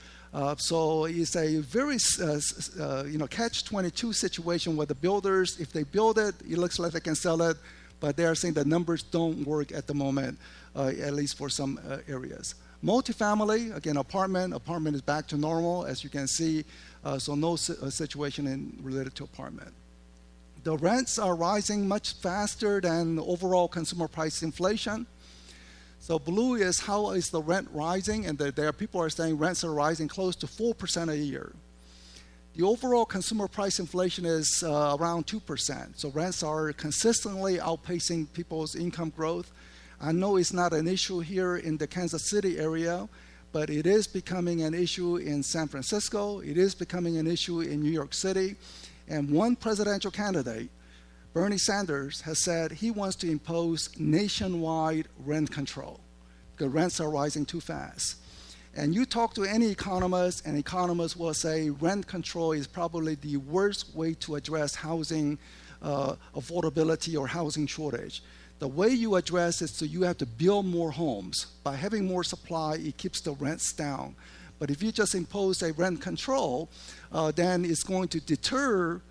So it's a very catch-22 situation where the builders, if they build it, it looks like they can sell it, but they are saying the numbers don't work at the moment, at least for some areas. Multifamily, again, apartment is back to normal, as you can see, so no situation related to apartment. The rents are rising much faster than overall consumer price inflation. So blue is how is the rent rising, and there are people are saying rents are rising close to 4% a year. The overall consumer price inflation is around 2%. So rents are consistently outpacing people's income growth. I know it's not an issue here in the Kansas City area, but it is becoming an issue in San Francisco. It is becoming an issue in New York City. And one presidential candidate, Bernie Sanders, has said he wants to impose nationwide rent control. the rents are rising too fast. And you talk to any economist, and economists will say rent control is probably the worst way to address housing affordability or housing shortage. The way you address it, so you have to build more homes. By having more supply, it keeps the rents down. But if you just impose a rent control, then it's going to deter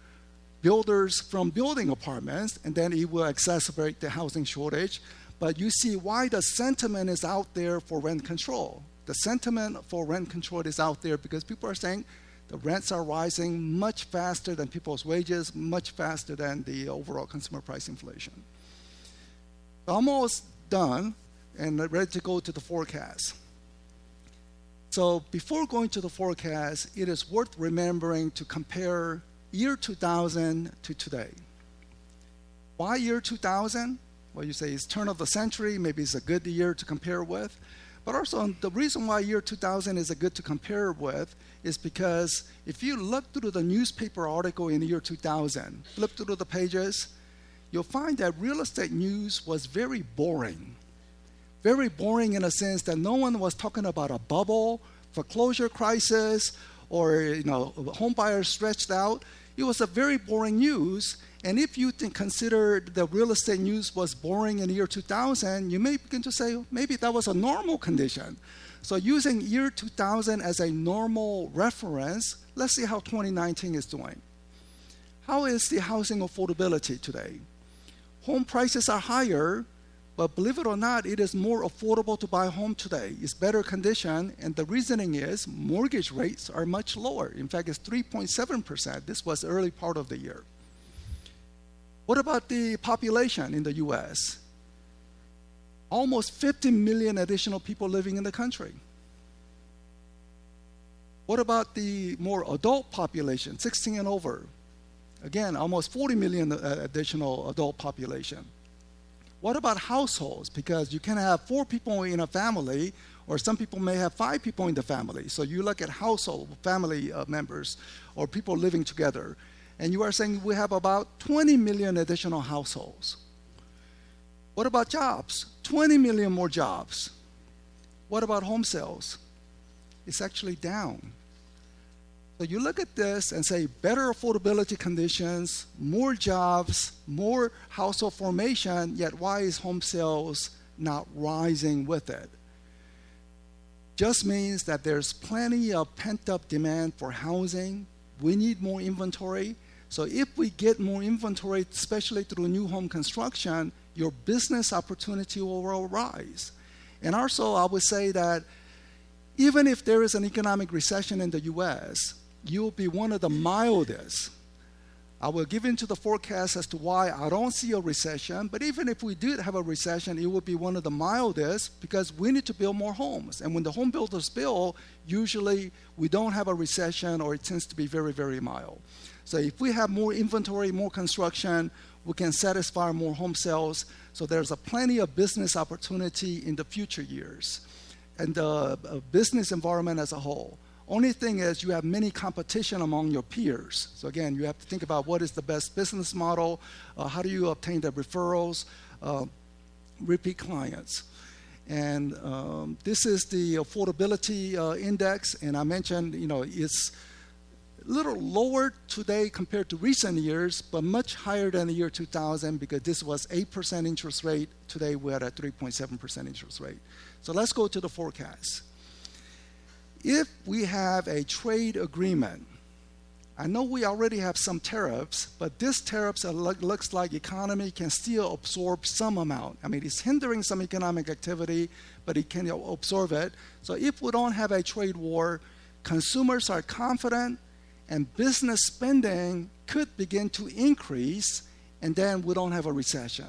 builders from building apartments, and then it will exacerbate the housing shortage. But you see why the sentiment is out there for rent control. The sentiment for rent control is out there because people are saying the rents are rising much faster than people's wages, much faster than the overall consumer price inflation. Almost done and ready to go to the forecast. So before going to the forecast, it is worth remembering to compare year 2000 to today. Why year 2000? Well, you say it's turn of the century, maybe it's a good year to compare with. But also, the reason why year 2000 is a good to compare with is because if you look through the newspaper article in the year 2000, flip through the pages, you'll find that real estate news was very boring. Very boring in a sense that no one was talking about a bubble, foreclosure crisis, or home buyers stretched out. It was a very boring news. And if you consider the real estate news was boring in the year 2000, you may begin to say, maybe that was a normal condition. So using year 2000 as a normal reference, let's see how 2019 is doing. How is the housing affordability today? Home prices are higher, but believe it or not, it is more affordable to buy a home today. It's better condition, and the reasoning is mortgage rates are much lower. In fact, it's 3.7%. This was the early part of the year. What about the population in the US? Almost 50 million additional people living in the country. What about the more adult population, 16 and over? Again, almost 40 million additional adult population. What about households? Because you can have 4 people in a family, or some people may have 5 people in the family. So you look at household family members or people living together. And you are saying we have about 20 million additional households. What about jobs? 20 million more jobs. What about home sales? It's actually down. So you look at this and say better affordability conditions, more jobs, more household formation, yet why is home sales not rising with it? Just means that there's plenty of pent-up demand for housing. We need more inventory. So if we get more inventory, especially through new home construction, your business opportunity will rise. And also, I would say that even if there is an economic recession in the US, you'll be one of the mildest. I will give into the forecast as to why I don't see a recession, but even if we did have a recession, it would be one of the mildest because we need to build more homes. And when the home builders build, usually we don't have a recession or it tends to be very, very mild. So if we have more inventory, more construction, we can satisfy more home sales. So there's a plenty of business opportunity in the future years and the business environment as a whole. Only thing is you have many competition among your peers. So again, you have to think about what is the best business model, how do you obtain the referrals, repeat clients. And this is the affordability index, and I mentioned it's a little lower today compared to recent years, but much higher than the year 2000 because this was 8% interest rate. Today we're at a 3.7% interest rate. So let's go to the forecast. If we have a trade agreement, I know we already have some tariffs, but this tariffs looks like economy can still absorb some amount. I mean, it's hindering some economic activity, but it can absorb it. So if we don't have a trade war, consumers are confident and business spending could begin to increase, and then we don't have a recession.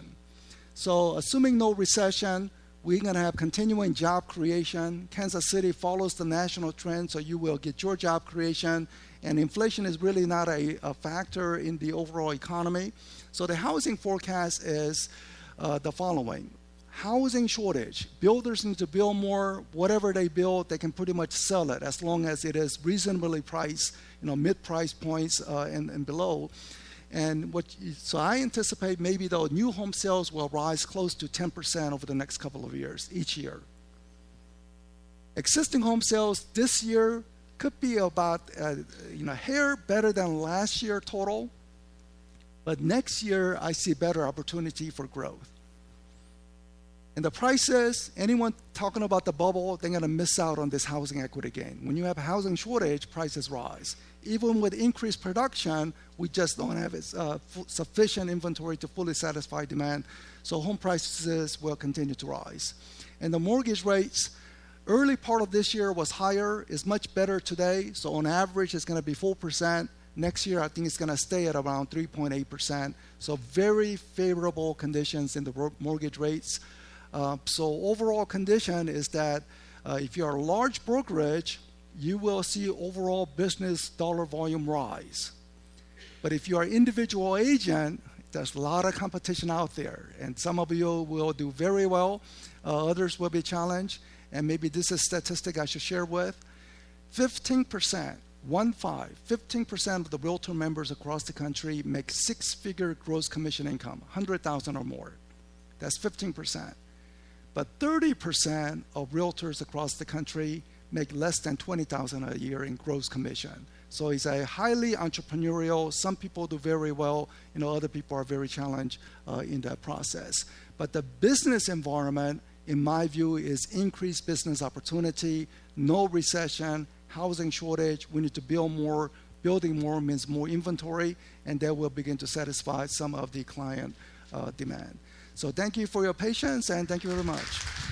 So assuming no recession, we're going to have continuing job creation. Kansas City follows the national trend, so you will get your job creation. And inflation is really not a factor in the overall economy. So the housing forecast is the following. Housing shortage. Builders need to build more. Whatever they build, they can pretty much sell it as long as it is reasonably priced, mid-price points and below. And so I anticipate maybe though new home sales will rise close to 10% over the next couple of years, each year. Existing home sales this year could be about a hair better than last year total, but next year I see better opportunity for growth. And the prices, anyone talking about the bubble, they're going to miss out on this housing equity gain. When you have a housing shortage, prices rise. Even with increased production, we just don't have sufficient inventory to fully satisfy demand. So home prices will continue to rise. And the mortgage rates, early part of this year was higher. It's much better today. So on average, it's going to be 4%. Next year, I think it's going to stay at around 3.8%. So very favorable conditions in the mortgage rates. So overall condition is that if you're a large brokerage, you will see overall business dollar volume rise. But if you are an individual agent, there's a lot of competition out there. And some of you will do very well. Others will be challenged. And maybe this is a statistic I should share with. 15% of the realtor members across the country make six-figure gross commission income, $100,000 or more. That's 15%. But 30% of realtors across the country make less than $20,000 a year in gross commission. So it's a highly entrepreneurial. Some people do very well. Other people are very challenged in that process. But the business environment, in my view, is increased business opportunity, no recession, housing shortage. We need to build more. Building more means more inventory, and that will begin to satisfy some of the client demand. So thank you for your patience, and thank you very much.